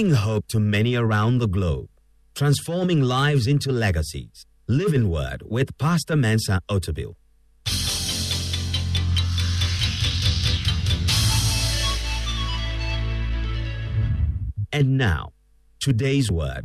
bringing hope to many around the globe, transforming lives into legacies. Live in Word with Pastor Mensa Otabil. And now, today's word.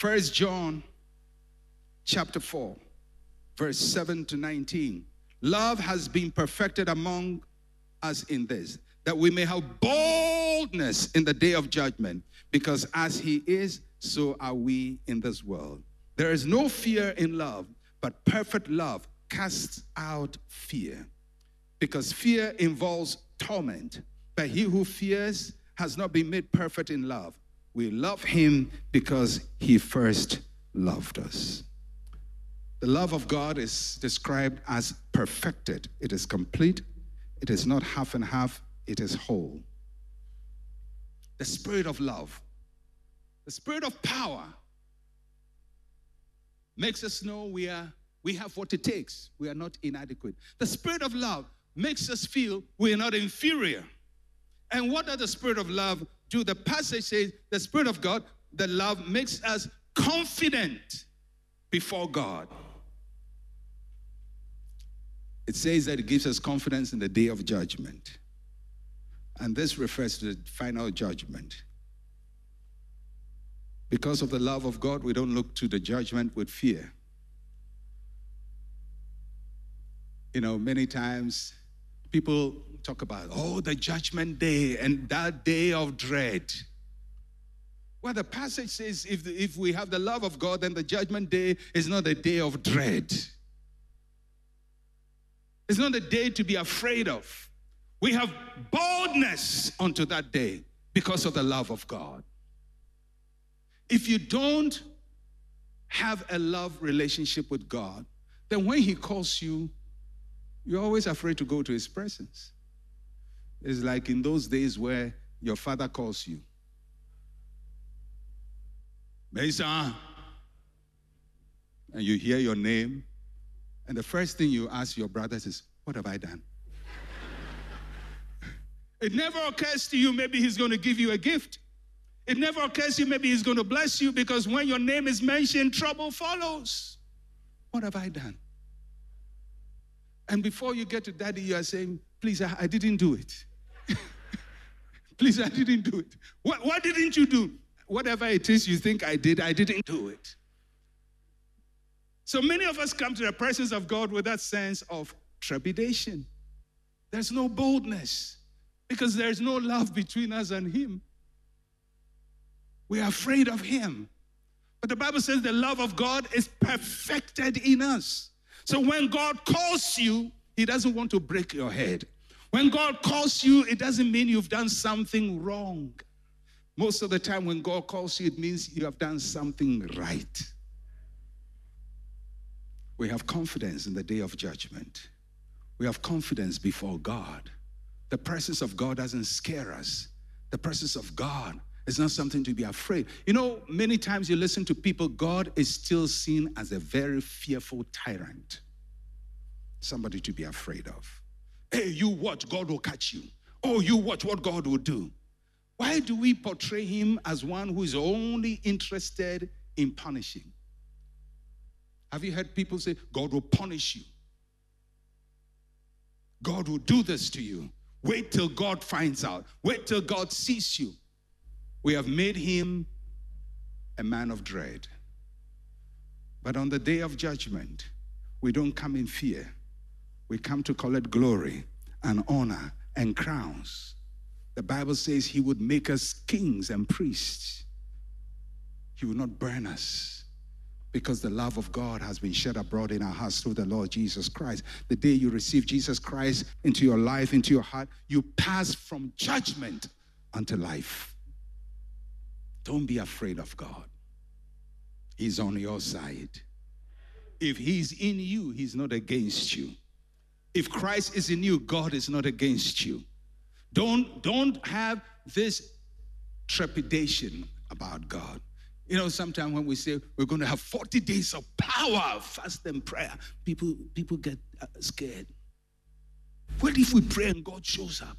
1 John chapter 4, verse 7-19. Love has been perfected among us in this, that we may have boldness in the day of judgment, because as he is, so are we in this world. There is no fear in love, but perfect love casts out fear, because fear involves torment. But he who fears has not been made perfect in love. We love him because he first loved us. The love of God is described as perfected. It is complete. It is not half and half. It is whole. The spirit of love, the spirit of power, makes us know we have what it takes. We are not inadequate. The spirit of love makes us feel we are not inferior. And what does the spirit of love do? The passage says the spirit of God, the love, makes us confident before God. It says that it gives us confidence in the day of judgment. And this refers to the final judgment. Because of the love of God, we don't look to the judgment with fear. You know, many times people talk about, oh, the judgment day and that day of dread. Well, the passage says if we have the love of God, then the judgment day is not a day of dread. It's not a day to be afraid of. We have boldness unto that day because of the love of God. If you don't have a love relationship with God, then when he calls you, you're always afraid to go to his presence. It's like in those days where your father calls you. Mensa. And you hear your name. And the first thing you ask your brothers is, what have I done? It never occurs to you, maybe he's going to give you a gift. It never occurs to you, maybe he's going to bless you, because when your name is mentioned, trouble follows. What have I done? And before you get to daddy, you are saying, please, I didn't do it. Please, I didn't do it. What didn't you do? Whatever it is you think I didn't do it. So many of us come to the presence of God with that sense of trepidation. There's no boldness because there's no love between us and him. We are afraid of him. But the Bible says the love of God is perfected in us. So when God calls you, he doesn't want to break your head. When God calls you, it doesn't mean you've done something wrong. Most of the time when God calls you, it means you have done something right. We have confidence in the day of judgment. We have confidence before God. The presence of God doesn't scare us. The presence of God is not something to be afraid. You know, many times you listen to people, God is still seen as a very fearful tyrant. Somebody to be afraid of. Hey, you watch, God will catch you. Oh, you watch what God will do. Why do we portray him as one who is only interested in punishing? Have you heard people say, God will punish you? God will do this to you. Wait till God finds out. Wait till God sees you. We have made him a man of dread. But on the day of judgment, we don't come in fear. We come to collect glory and honor and crowns. The Bible says he would make us kings and priests. He will not burn us, because the love of God has been shed abroad in our hearts through the Lord Jesus Christ. The day you receive Jesus Christ into your life, into your heart, you pass from judgment unto life. Don't be afraid of God. He's on your side. If he's in you, he's not against you. If Christ is in you, God is not against you. Don't have this trepidation about God. You know, sometimes when we say we're going to have 40 days of power, fast and prayer, people get scared. What if we pray and God shows up?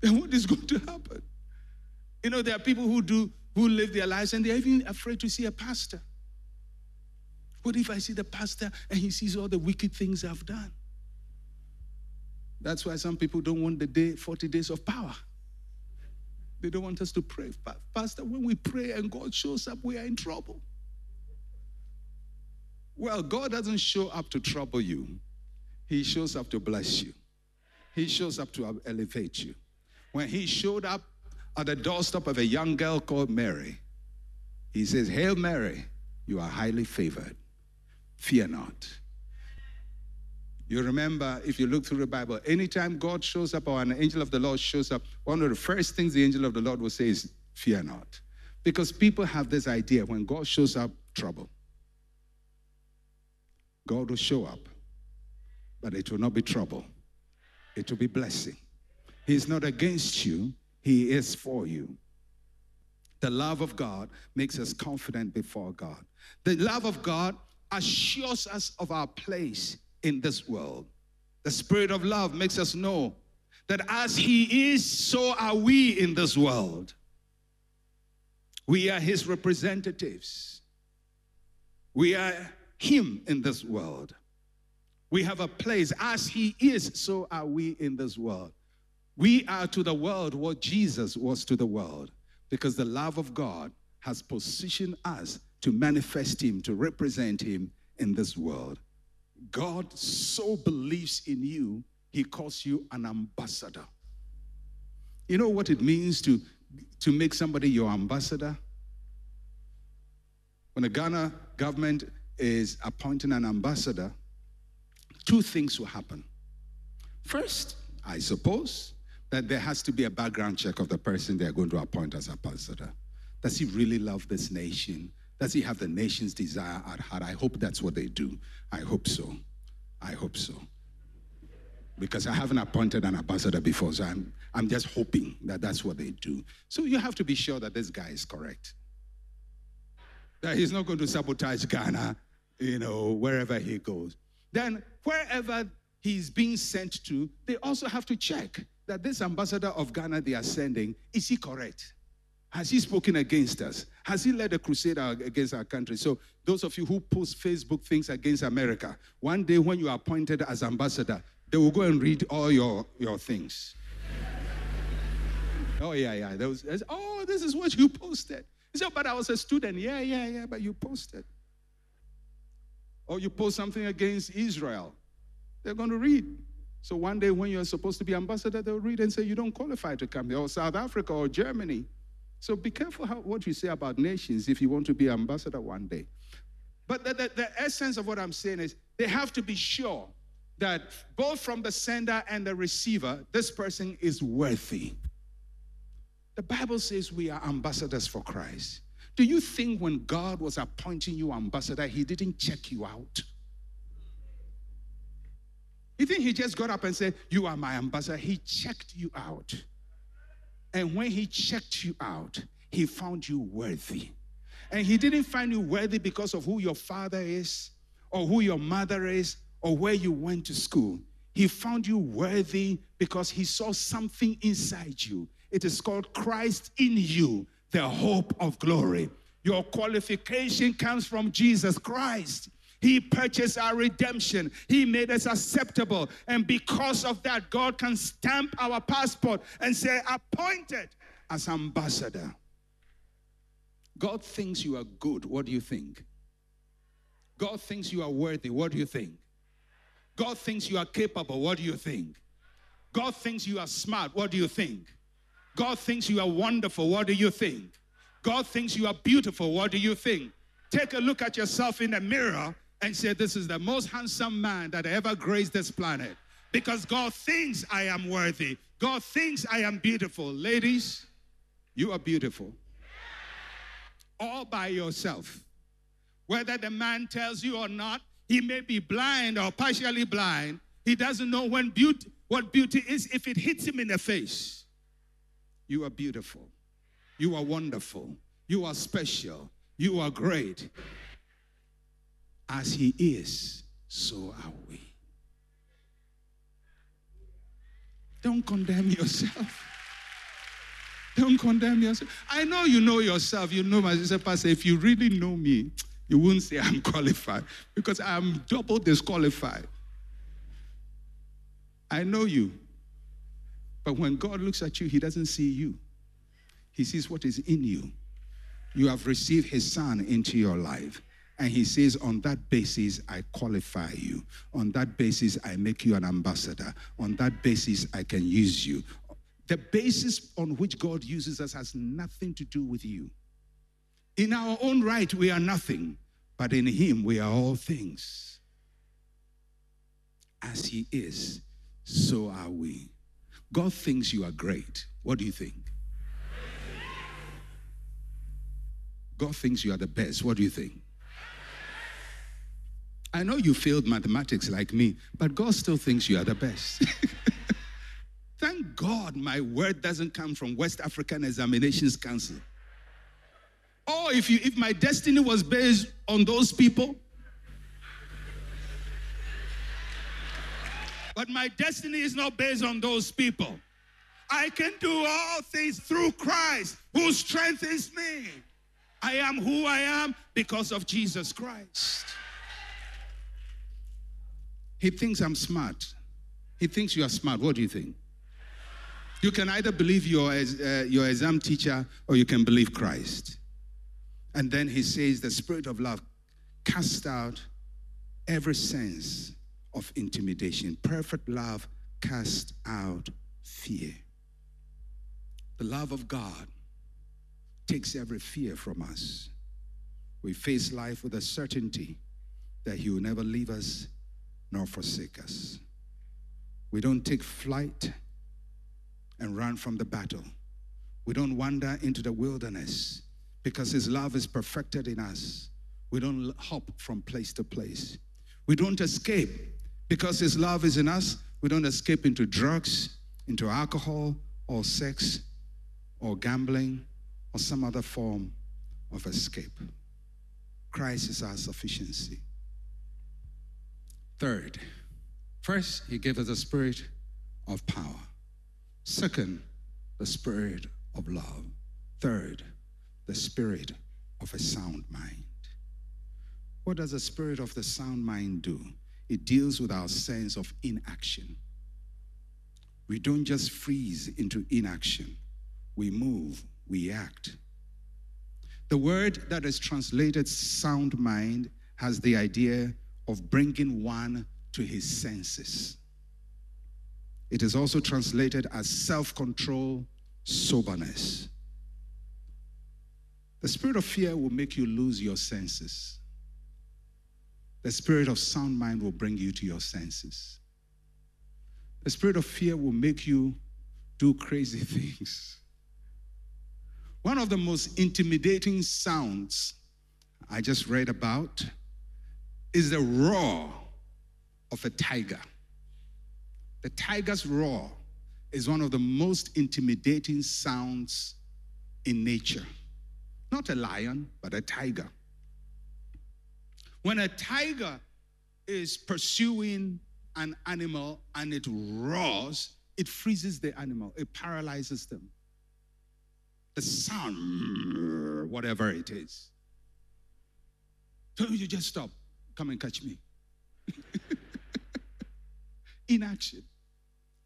Then what is going to happen? You know, there are people who live their lives and they're even afraid to see a pastor. What if I see the pastor and he sees all the wicked things I've done? That's why some people don't want the day, 40 days of power. They don't want us to pray. Pastor, when we pray and God shows up, we are in trouble. Well, God doesn't show up to trouble you. He shows up to bless you. He shows up to elevate you. When he showed up at the doorstep of a young girl called Mary, he says, "Hail Mary, you are highly favored. Fear not." You remember, if you look through the Bible, anytime God shows up or an angel of the Lord shows up, one of the first things the angel of the Lord will say is, "Fear not." Because people have this idea, when God shows up, trouble. God will show up, but it will not be trouble. It will be blessing. He is not against you. He is for you. The love of God makes us confident before God. The love of God assures us of our place in this world. The spirit of love makes us know that as he is, so are we in this world. We are his representatives. We are him in this world. We have a place. As he is, so are we in this world. We are to the world what Jesus was to the world, because the love of God has positioned us to manifest him, to represent him in this world. God so believes in you, he calls you an ambassador. You know what it means to make somebody your ambassador? When the Ghana government is appointing an ambassador, two things will happen. First, I suppose that there has to be a background check of the person they're going to appoint as ambassador. Does he really love this nation? Does he have the nation's desire at heart? I hope that's what they do. I hope so. I hope so. Because I haven't appointed an ambassador before, so I'm just hoping that that's what they do. So you have to be sure that this guy is correct. That he's not going to sabotage Ghana, you know, wherever he goes. Then wherever he's being sent to, they also have to check that this ambassador of Ghana they are sending, is he correct? Has he spoken against us? Has he led a crusade against our country? So those of you who post Facebook things against America, one day when you are appointed as ambassador, they will go and read all your things. Oh, yeah. Oh, this is what you posted. He said, "But I was a student." Yeah, but you posted. Or you post something against Israel. They're going to read. So one day when you're supposed to be ambassador, they'll read and say, "You don't qualify to come here," or South Africa or Germany. So be careful what you say about nations if you want to be ambassador one day. But the essence of what I'm saying is they have to be sure that both from the sender and the receiver, this person is worthy. The Bible says we are ambassadors for Christ. Do you think when God was appointing you ambassador, he didn't check you out? You think he just got up and said, "You are my ambassador"? He checked you out. And when he checked you out, he found you worthy. And he didn't find you worthy because of who your father is, or who your mother is, or where you went to school. He found you worthy because he saw something inside you. It is called Christ in you, the hope of glory. Your qualification comes from Jesus Christ. He purchased our redemption. He made us acceptable. And because of that, God can stamp our passport and say, "Appointed as ambassador." God thinks you are good. What do you think? God thinks you are worthy. What do you think? God thinks you are capable. What do you think? God thinks you are smart. What do you think? God thinks you are wonderful. What do you think? God thinks you are beautiful. What do you think? Take a look at yourself in the mirror and say, "This is the most handsome man that ever graced this planet," because God thinks I am worthy. God thinks I am beautiful. Ladies, you are beautiful. All by yourself. Whether the man tells you or not, he may be blind or partially blind. He doesn't know when what beauty is if it hits him in the face. You are beautiful. You are wonderful. You are special. You are great. As he is, so are we. Don't condemn yourself. Don't condemn yourself. I know yourself. You know myself. Pastor, if you really know me, you wouldn't say I'm qualified, because I'm double disqualified. I know you. But when God looks at you, he doesn't see you. He sees what is in you. You have received his son into your life. And he says, on that basis, I qualify you. On that basis, I make you an ambassador. On that basis, I can use you. The basis on which God uses us has nothing to do with you. In our own right, we are nothing. But in him, we are all things. As he is, so are we. God thinks you are great. What do you think? God thinks you are the best. What do you think? I know you failed mathematics like me, but God still thinks you are the best. Thank God my word doesn't come from West African Examinations Council. Oh, if my destiny was based on those people. But my destiny is not based on those people. I can do all things through Christ who strengthens me. I am who I am because of Jesus Christ. He thinks I'm smart. He thinks you are smart. What do you think? You can either believe your exam teacher or you can believe Christ. And then he says the spirit of love casts out every sense of intimidation. Perfect love casts out fear. The love of God takes every fear from us. We face life with a certainty that he will never leave us nor forsake us. We don't take flight and run from the battle. We don't wander into the wilderness because his love is perfected in us. We don't hop from place to place. We don't escape because his love is in us. We don't escape into drugs, into alcohol, or sex, or gambling, or some other form of escape. Christ is our sufficiency. Third, first, he gave us the spirit of power. Second, the spirit of love. Third, the spirit of a sound mind. What does the spirit of the sound mind do? It deals with our sense of inaction. We don't just freeze into inaction. We move, we act. The word that is translated sound mind has the idea of bringing one to his senses. It is also translated as self-control, soberness. The spirit of fear will make you lose your senses. The spirit of sound mind will bring you to your senses. The spirit of fear will make you do crazy things. One of the most intimidating sounds I just read about is the roar of a tiger. The tiger's roar is one of the most intimidating sounds in nature. Not a lion, but a tiger. When a tiger is pursuing an animal and it roars, it freezes the animal. It paralyzes them. The sound, whatever it is. Don't you just stop. Come and catch me. Inaction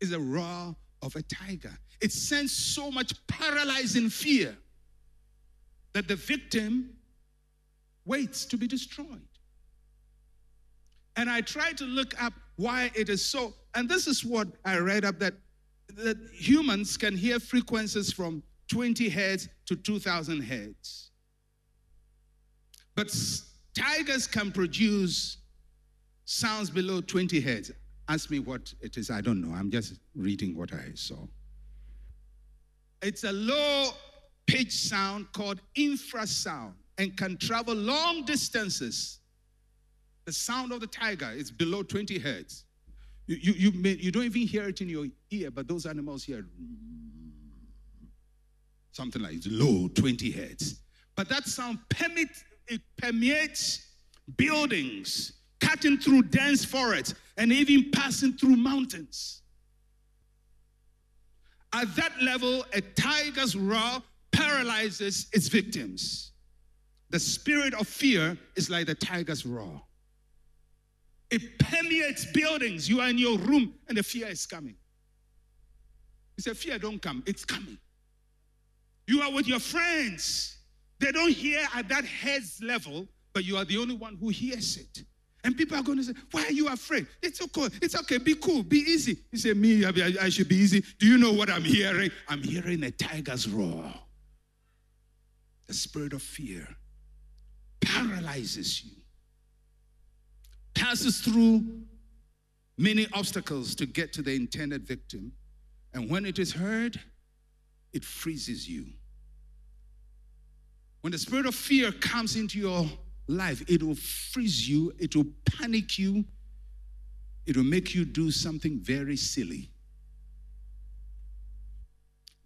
is a roar of a tiger. It sends so much paralyzing fear that the victim waits to be destroyed. And I tried to look up why it is so. And this is what I read up, that humans can hear frequencies from 20 hertz to 2,000 hertz. But tigers can produce sounds below 20 hertz. Ask me what it is. I don't know. I'm just reading what I saw. It's a low-pitched sound called infrasound and can travel long distances. The sound of the tiger is below 20 hertz. You don't even hear it in your ear, but those animals hear something like low 20 hertz. But that sound permeates buildings, cutting through dense forests, and even passing through mountains. At that level, a tiger's roar paralyzes its victims. The spirit of fear is like the tiger's roar. It permeates buildings. You are in your room and the fear is coming. You say, fear don't come, it's coming. You are with your friends. They don't hear at that head's level, but you are the only one who hears it. And people are going to say, why are you afraid? It's okay. It's okay. Be cool. Be easy. You say, me, I should be easy. Do you know what I'm hearing? I'm hearing a tiger's roar. The spirit of fear paralyzes you. Passes through many obstacles to get to the intended victim. And when it is heard, it freezes you. When the spirit of fear comes into your life, it will freeze you, it will panic you, it will make you do something very silly.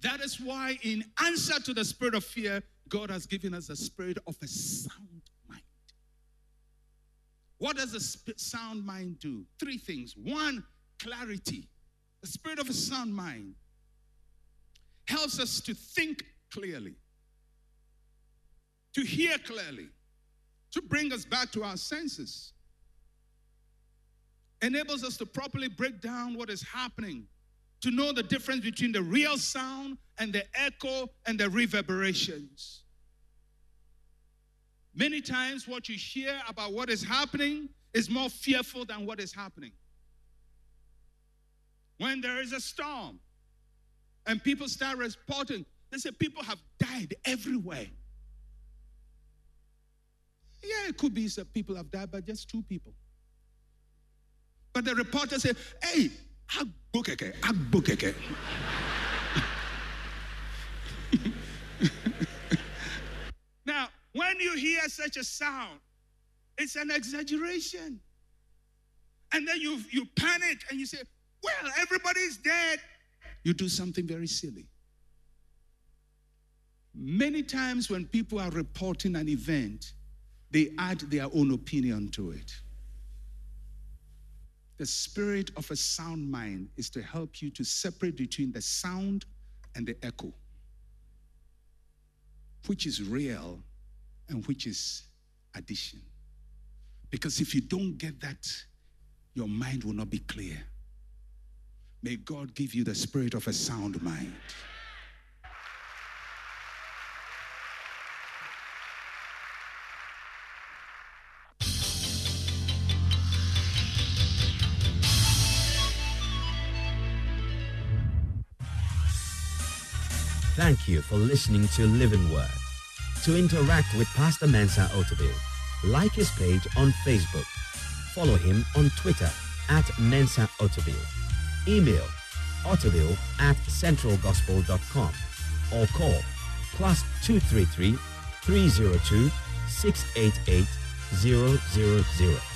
That is why in answer to the spirit of fear, God has given us a spirit of a sound mind. What does a sound mind do? Three things. One, clarity. The spirit of a sound mind helps us to think clearly, to hear clearly, to bring us back to our senses. Enables us to properly break down what is happening, to know the difference between the real sound and the echo and the reverberations. Many times what you hear about what is happening is more fearful than what is happening. When there is a storm and people start reporting, they say people have died everywhere. Yeah, it could be some people have died, but just two people. But the reporter said, hey, agbukeke. Now, when you hear such a sound, it's an exaggeration. And then you panic and you say, well, everybody's dead. You do something very silly. Many times when people are reporting an event, they add their own opinion to it. The spirit of a sound mind is to help you to separate between the sound and the echo, which is real and which is addition. Because if you don't get that, your mind will not be clear. May God give you the spirit of a sound mind. Thank you for listening to Living Word. To interact with Pastor Mensa Otabil, like his page on Facebook. Follow him on Twitter at Mensa Otabil. Email otabil@centralgospel.com or call +233 302 688 000.